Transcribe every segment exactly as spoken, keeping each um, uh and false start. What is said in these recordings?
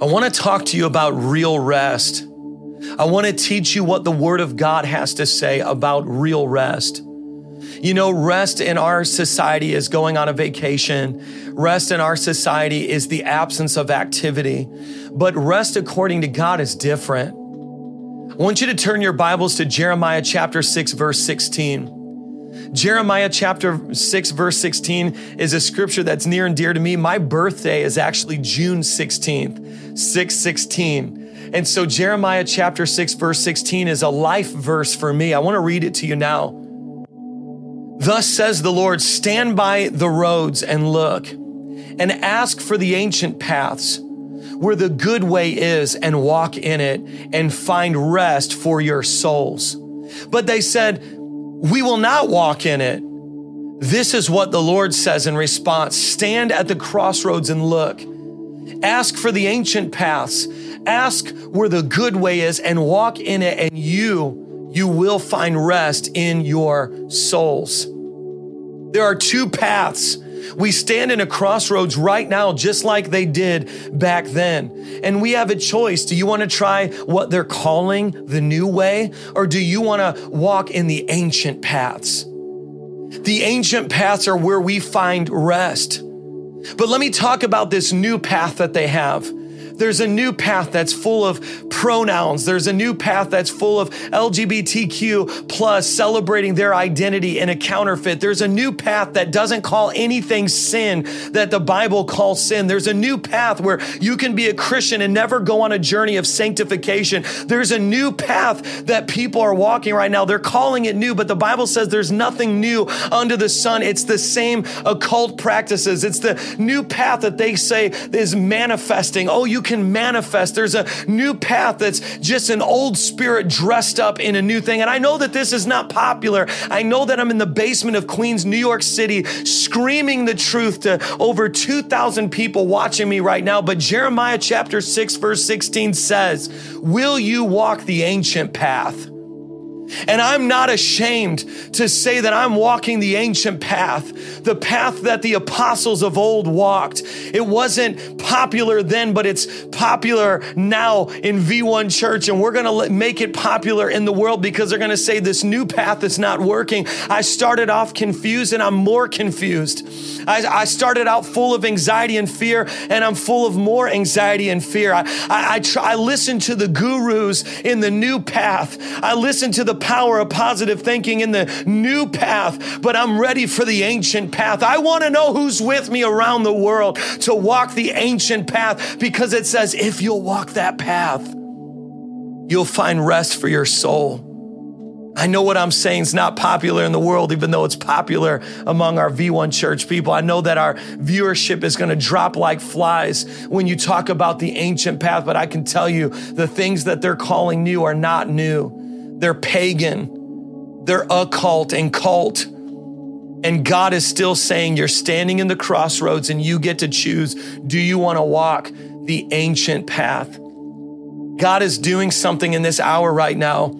I wanna talk to you about real rest. I wanna teach you what the Word of God has to say about real rest. You know, rest in our society is going on a vacation. Rest in our society is the absence of activity. But rest according to God is different. I want you to turn your Bibles to Jeremiah chapter six, verse sixteen. Jeremiah chapter six, verse sixteen is a scripture that's near and dear to me. My birthday is actually June sixteenth, six sixteen. And so Jeremiah chapter six, verse sixteen is a life verse for me. I wanna read it to you now. Thus says the Lord, stand by the roads and look, and ask for the ancient paths where the good way is, and walk in it, and find rest for your souls. But they said, we will not walk in it. This is what the Lord says in response, stand at the crossroads and look, ask for the ancient paths, ask where the good way is, and walk in it, and you you will find rest in your souls. There are two paths. We stand in a crossroads right now, just like they did back then. And we have a choice. Do you want to try what they're calling the new way? Or do you want to walk in the ancient paths? The ancient paths are where we find rest. But let me talk about this new path that they have. There's a new path that's full of pronouns. There's a new path that's full of L G B T Q plus celebrating their identity in a counterfeit. There's a new path that doesn't call anything sin that the Bible calls sin. There's a new path where you can be a Christian and never go on a journey of sanctification. There's a new path that people are walking right now. They're calling it new, but the Bible says there's nothing new under the sun. It's the same occult practices. It's the new path that they say is manifesting. Oh, you can manifest. There's a new path that's just an old spirit dressed up in a new thing. And I know that this is not popular. I know that I'm in the basement of Queens, New York City, screaming the truth to over two thousand people watching me right now. But Jeremiah chapter six, verse sixteen says, will you walk the ancient path? And I'm not ashamed to say that I'm walking the ancient path, the path that the apostles of old walked. It wasn't popular then, but it's popular now in V one Church, and we're gonna make it popular in the world because they're gonna say this new path is not working. I started off confused and I'm more confused. I, I started out full of anxiety and fear, and I'm full of more anxiety and fear. I, I, I, try, I listened to the gurus in the new path. I listened to the power of positive thinking in the new path, but I'm ready for the ancient path. I want to know who's with me around the world to walk the ancient path, because it says, if you'll walk that path, you'll find rest for your soul. I know what I'm saying is not popular in the world, even though it's popular among our V one Church people. I know that our viewership is gonna drop like flies when you talk about the ancient path, but I can tell you the things that they're calling new are not new. They're pagan, they're occult and cult. And God is still saying, you're standing in the crossroads and you get to choose. Do you wanna walk the ancient path? God is doing something in this hour right now.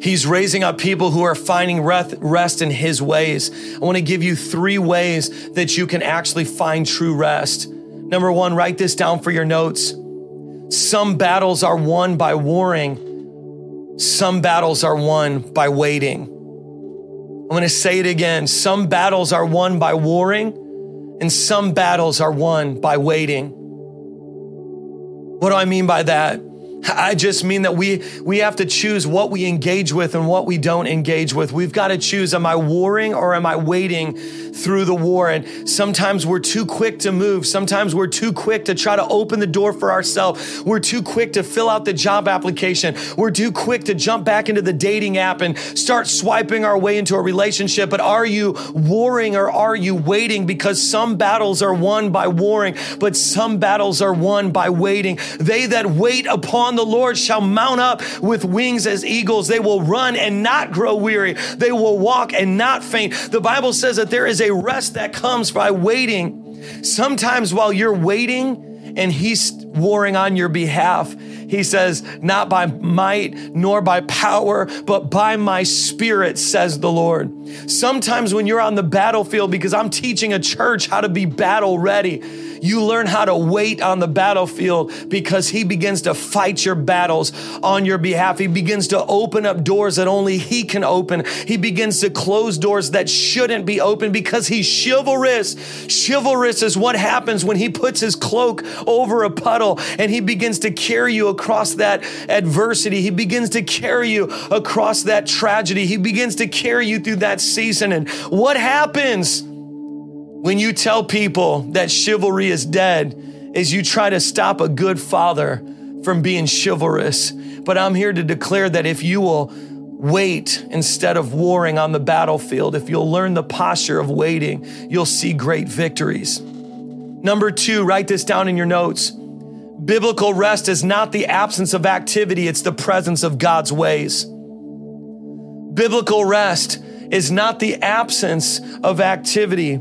He's raising up people who are finding rest in His ways. I wanna give you three ways that you can actually find true rest. Number one, write this down for your notes. Some battles are won by warring. Some battles are won by waiting. I'm gonna say it again. Some battles are won by warring, and some battles are won by waiting. What do I mean by that? I just mean that we we have to choose what we engage with and what we don't engage with. We've got to choose, am I warring or am I waiting through the war? And sometimes we're too quick to move. Sometimes we're too quick to try to open the door for ourselves. We're too quick to fill out the job application. We're too quick to jump back into the dating app and start swiping our way into a relationship. But are you warring or are you waiting? Because some battles are won by warring, but some battles are won by waiting. They that wait upon the Lord shall mount up with wings as eagles. They will run and not grow weary. They will walk and not faint. The Bible says that there is a rest that comes by waiting. Sometimes while you're waiting and He's warring on your behalf, He says, not by might nor by power, but by my spirit, says the Lord. Sometimes when you're on the battlefield, because I'm teaching a church how to be battle ready, you learn how to wait on the battlefield because he begins to fight your battles on your behalf. He begins to open up doors that only he can open. He begins to close doors that shouldn't be open because he's chivalrous. Chivalrous is what happens when he puts his cloak over a puddle and he begins to carry you across that adversity. He begins to carry you across that tragedy. He begins to carry you through that season. And what happens when you tell people that chivalry is dead is you try to stop a good father from being chivalrous. But I'm here to declare that if you will wait instead of warring on the battlefield, if you'll learn the posture of waiting, you'll see great victories. Number two, write this down in your notes. Biblical rest is not the absence of activity, it's the presence of God's ways. Biblical rest is not the absence of activity.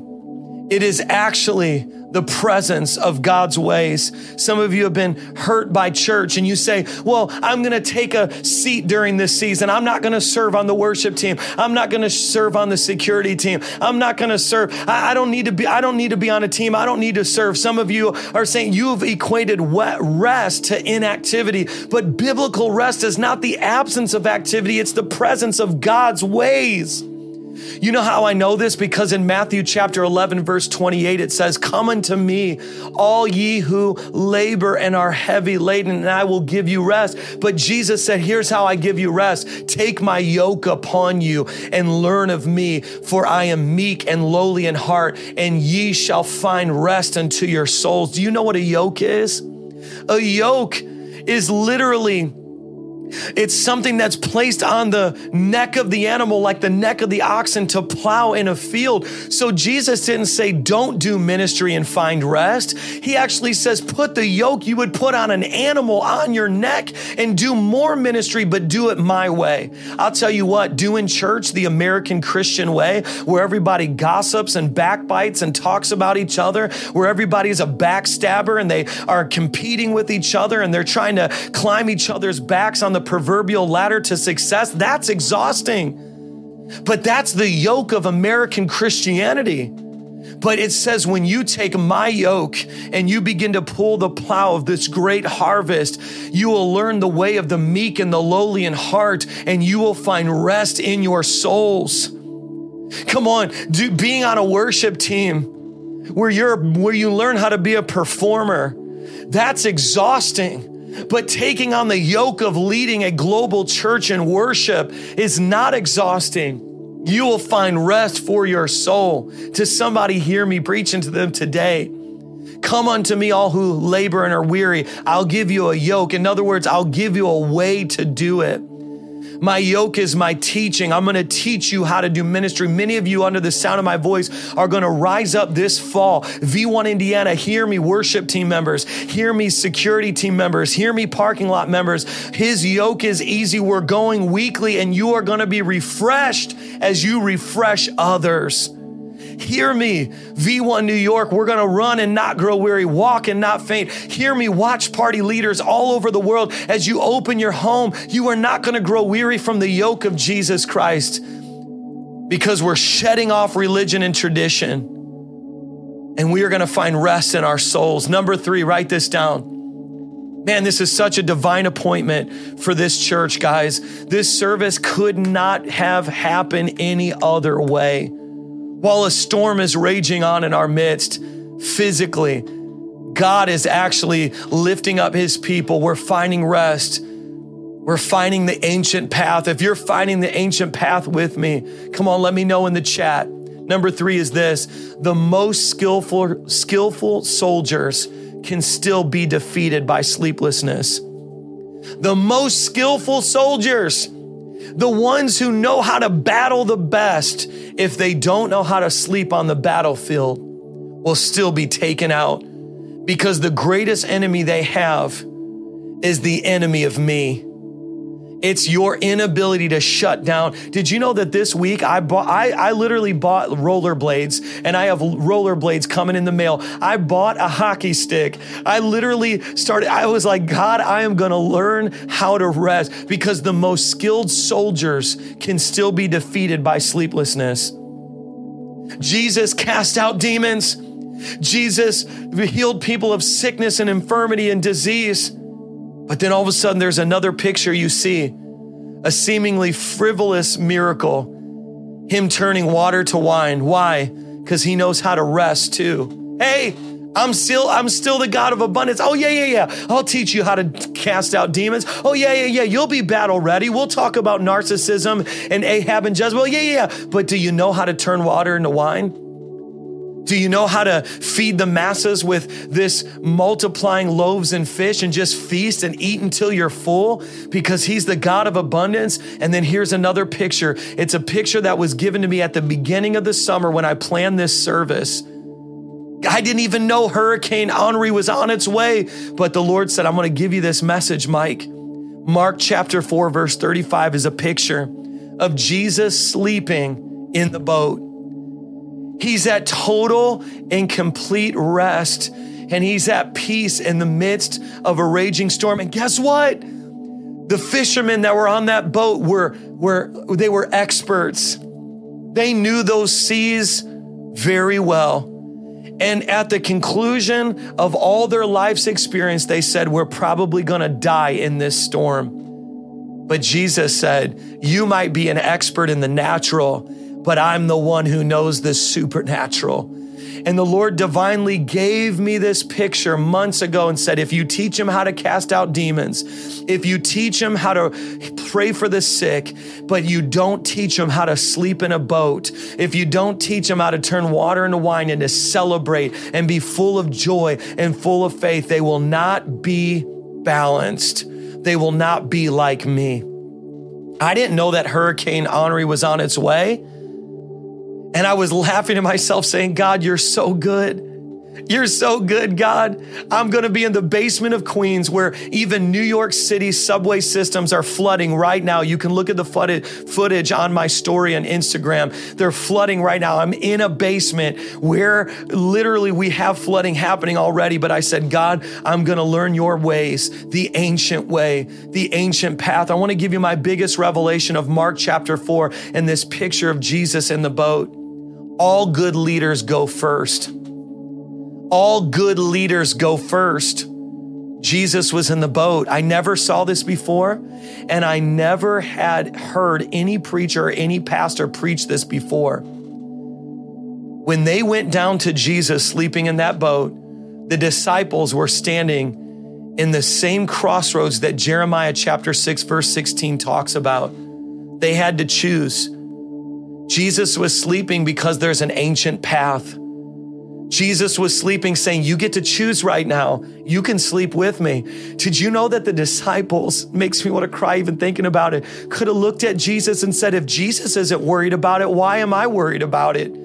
It is actually the presence of God's ways. Some of you have been hurt by church and you say, well, I'm going to take a seat during this season. I'm not going to serve on the worship team. I'm not going to serve on the security team. I'm not going to serve. I, I don't need to be, I don't need to be on a team. I don't need to serve. Some of you are saying you've equated rest to inactivity, but biblical rest is not the absence of activity. It's the presence of God's ways. You know how I know this? Because in Matthew chapter eleven, verse twenty-eight, it says, come unto me, all ye who labor and are heavy laden, and I will give you rest. But Jesus said, here's how I give you rest. Take my yoke upon you and learn of me, for I am meek and lowly in heart, and ye shall find rest unto your souls. Do you know what a yoke is? A yoke is literally It's something that's placed on the neck of the animal, like the neck of the oxen to plow in a field. So Jesus didn't say, don't do ministry and find rest. He actually says, put the yoke you would put on an animal on your neck and do more ministry, but do it my way. I'll tell you what, doing church the American Christian way, where everybody gossips and backbites and talks about each other, where everybody's a backstabber and they are competing with each other and they're trying to climb each other's backs on the the proverbial ladder to success, that's exhausting. But that's the yoke of American Christianity. But it says, when you take my yoke and you begin to pull the plow of this great harvest, you will learn the way of the meek and the lowly in heart, and you will find rest in your souls. Come on, do, being on a worship team where you're where you learn how to be a performer, that's exhausting. But taking on the yoke of leading a global church in worship is not exhausting. You will find rest for your soul. To somebody hear me preaching to them today. Come unto me, all who labor and are weary. I'll give you a yoke. In other words, I'll give you a way to do it. My yoke is my teaching. I'm going to teach you how to do ministry. Many of you under the sound of my voice are going to rise up this fall. V one Indiana, hear me, worship team members. Hear me, security team members. Hear me, parking lot members. His yoke is easy. We're going weekly, and you are going to be refreshed as you refresh others. Hear me, V one New York, we're going to run and not grow weary, walk and not faint. Hear me, watch party leaders all over the world. As you open your home, you are not going to grow weary from the yoke of Jesus Christ, because we're shedding off religion and tradition, and we are going to find rest in our souls. Number three, write this down. Man, this is such a divine appointment for this church, guys. This service could not have happened any other way. While a storm is raging on in our midst, physically, God is actually lifting up his people. We're finding rest. We're finding the ancient path. If you're finding the ancient path with me, come on, let me know in the chat. Number three is this: the most skillful, skillful soldiers can still be defeated by sleeplessness. The most skillful soldiers, the ones who know how to battle the best, if they don't know how to sleep on the battlefield, will still be taken out, because the greatest enemy they have is the enemy of me. It's your inability to shut down. Did you know that this week I bought, I, I literally bought rollerblades, and I have rollerblades coming in the mail. I bought a hockey stick. I literally started, I was like, God, I am going to learn how to rest, because the most skilled soldiers can still be defeated by sleeplessness. Jesus cast out demons. Jesus healed people of sickness and infirmity and disease. But then all of a sudden there's another picture you see, a seemingly frivolous miracle, him turning water to wine. Why? Because he knows how to rest too. Hey, I'm still, I'm still the God of abundance. Oh yeah, yeah, yeah. I'll teach you how to cast out demons. Oh yeah, yeah, yeah. You'll be battle ready. We'll talk about narcissism and Ahab and Jezebel. Yeah, yeah, yeah. But do you know how to turn water into wine? Do you know how to feed the masses with this multiplying loaves and fish and just feast and eat until you're full? Because he's the God of abundance. And then here's another picture. It's a picture that was given to me at the beginning of the summer when I planned this service. I didn't even know Hurricane Henri was on its way, but the Lord said, I'm going to give you this message, Mike. Mark chapter four, verse thirty-five is a picture of Jesus sleeping in the boat. He's at total and complete rest, and he's at peace in the midst of a raging storm. And guess what? The fishermen that were on that boat were, were they were experts. They knew those seas very well. And at the conclusion of all their life's experience, they said, we're probably gonna die in this storm. But Jesus said, you might be an expert in the natural, but I'm the one who knows the supernatural. And the Lord divinely gave me this picture months ago and said, if you teach him how to cast out demons, if you teach him how to pray for the sick, but you don't teach him how to sleep in a boat, if you don't teach him how to turn water into wine and to celebrate and be full of joy and full of faith, they will not be balanced. They will not be like me. I didn't know that Hurricane Henri was on its way. And I was laughing to myself saying, God, you're so good. You're so good, God. I'm going to be in the basement of Queens where even New York City subway systems are flooding right now. You can look at the flooded footage on my story on Instagram. They're flooding right now. I'm in a basement where literally we have flooding happening already. But I said, God, I'm going to learn your ways, the ancient way, the ancient path. I want to give you my biggest revelation of Mark chapter four and this picture of Jesus in the boat. All good leaders go first. All good leaders go first. Jesus was in the boat. I never saw this before, and I never had heard any preacher or any pastor preach this before. When they went down to Jesus sleeping in that boat, the disciples were standing in the same crossroads that Jeremiah chapter six, verse sixteen talks about. They had to choose. Jesus was sleeping because there's an ancient path. Jesus was sleeping saying, you get to choose right now. You can sleep with me. Did you know that the disciples, makes me want to cry even thinking about it, could have looked at Jesus and said, if Jesus isn't worried about it, why am I worried about it?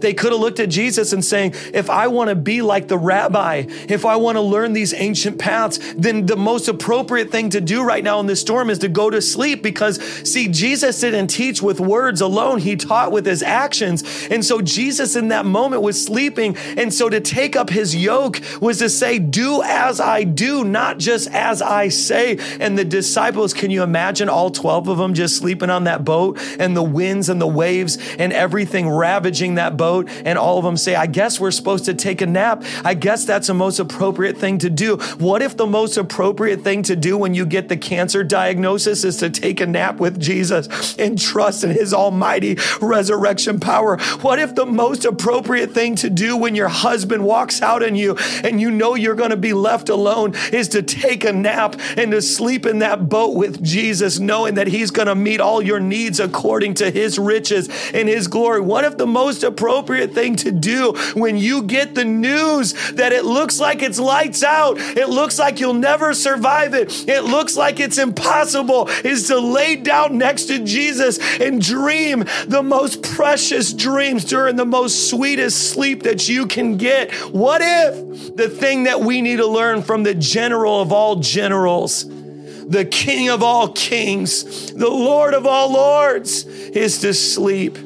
They could have looked at Jesus and saying, if I want to be like the rabbi, if I want to learn these ancient paths, then the most appropriate thing to do right now in this storm is to go to sleep. Because see, Jesus didn't teach with words alone. He taught with his actions. And so Jesus in that moment was sleeping. And so to take up his yoke was to say, do as I do, not just as I say. And the disciples, can you imagine all twelve of them just sleeping on that boat and the winds and the waves and everything ravaging that boat, and all of them say, I guess we're supposed to take a nap. I guess that's the most appropriate thing to do. What if the most appropriate thing to do when you get the cancer diagnosis is to take a nap with Jesus and trust in his almighty resurrection power? What if the most appropriate thing to do when your husband walks out on you and you know you're going to be left alone is to take a nap and to sleep in that boat with Jesus, knowing that he's going to meet all your needs according to his riches and his glory? What if the most appropriate thing to do when you get the news that it looks like it's lights out, it looks like you'll never survive it, it looks like it's impossible, is to lay down next to Jesus and dream the most precious dreams during the most sweetest sleep that you can get? What if the thing that we need to learn from the general of all generals, the King of all kings, the Lord of all lords, is to sleep.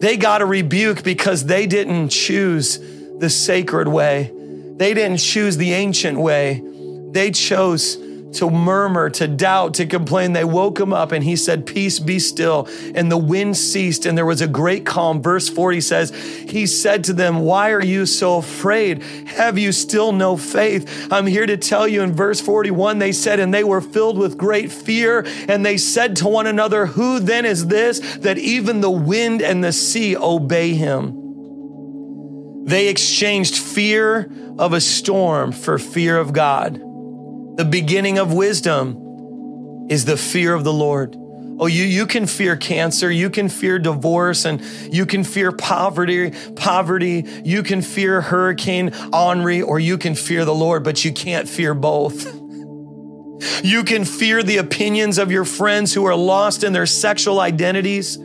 They got a rebuke because they didn't choose the sacred way. They didn't choose the ancient way. They chose to murmur, to doubt, to complain. They woke him up and he said, peace, be still. And the wind ceased and there was a great calm. Verse forty says, he said to them, why are you so afraid? Have you still no faith? I'm here to tell you in verse forty-one, they said, and they were filled with great fear. And they said to one another, who then is this that even the wind and the sea obey him? They exchanged fear of a storm for fear of God. The beginning of wisdom is the fear of the Lord. Oh, you, you can fear cancer. You can fear divorce, and you can fear poverty, poverty. You can fear Hurricane Henri, or you can fear the Lord, but you can't fear both. You can fear the opinions of your friends who are lost in their sexual identities.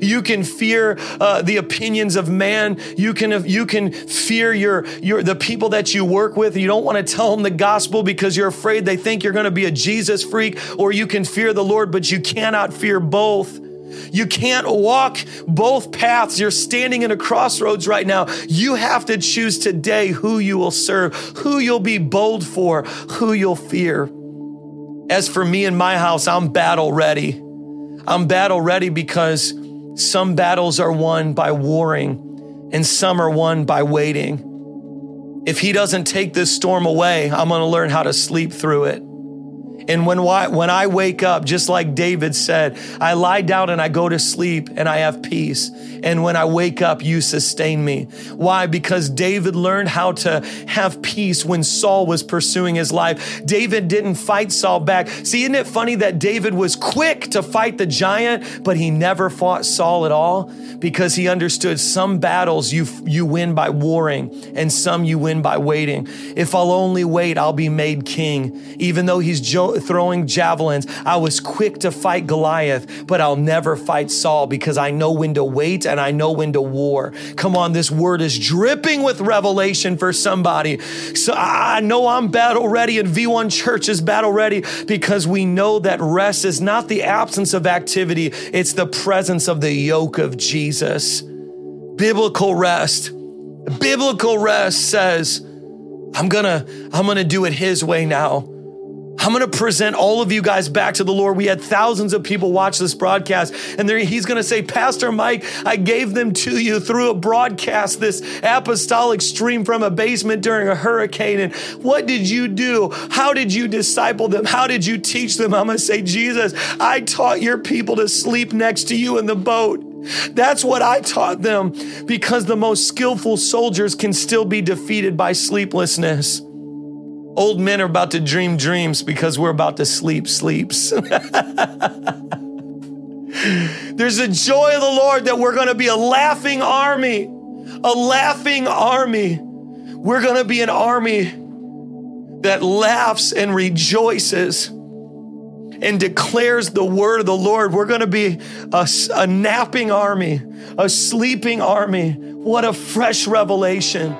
You can fear uh, the opinions of man. You can you can fear your your the people that you work with. You don't want to tell them the gospel because you're afraid they think you're going to be a Jesus freak. Or you can fear the Lord, but you cannot fear both. You can't walk both paths. You're standing in a crossroads right now. You have to choose today who you will serve, who you'll be bold for, who you'll fear. As for me and my house, I'm battle ready. I'm battle ready because some battles are won by warring and some are won by waiting. If he doesn't take this storm away, I'm going to learn how to sleep through it. And when, when I wake up, just like David said, I lie down and I go to sleep and I have peace. And when I wake up, you sustain me. Why? Because David learned how to have peace when Saul was pursuing his life. David didn't fight Saul back. See, isn't it funny that David was quick to fight the giant, but he never fought Saul at all? Because he understood some battles you, you win by warring and some you win by waiting. If I'll only wait, I'll be made king. Even though he's jo- throwing javelins, I was quick to fight Goliath, but I'll never fight Saul because I know when to wait and I know when to war. Come on, this word is dripping with revelation for somebody. So I know I'm battle ready, and V one Church is battle ready because we know that rest is not the absence of activity. It's the presence of the yoke of Jesus. Biblical rest. Biblical rest says, I'm gonna, I'm gonna do it his way now. I'm going to present all of you guys back to the Lord. We had thousands of people watch this broadcast, and he's going to say, Pastor Mike, I gave them to you through a broadcast, this apostolic stream from a basement during a hurricane. And what did you do? How did you disciple them? How did you teach them? I'm going to say, Jesus, I taught your people to sleep next to you in the boat. That's what I taught them, because the most skillful soldiers can still be defeated by sleeplessness. Old men are about to dream dreams because we're about to sleep sleeps. There's a joy of the Lord that we're going to be a laughing army, a laughing army. We're going to be an army that laughs and rejoices and declares the word of the Lord. We're going to be a, a napping army, a sleeping army. What a fresh revelation.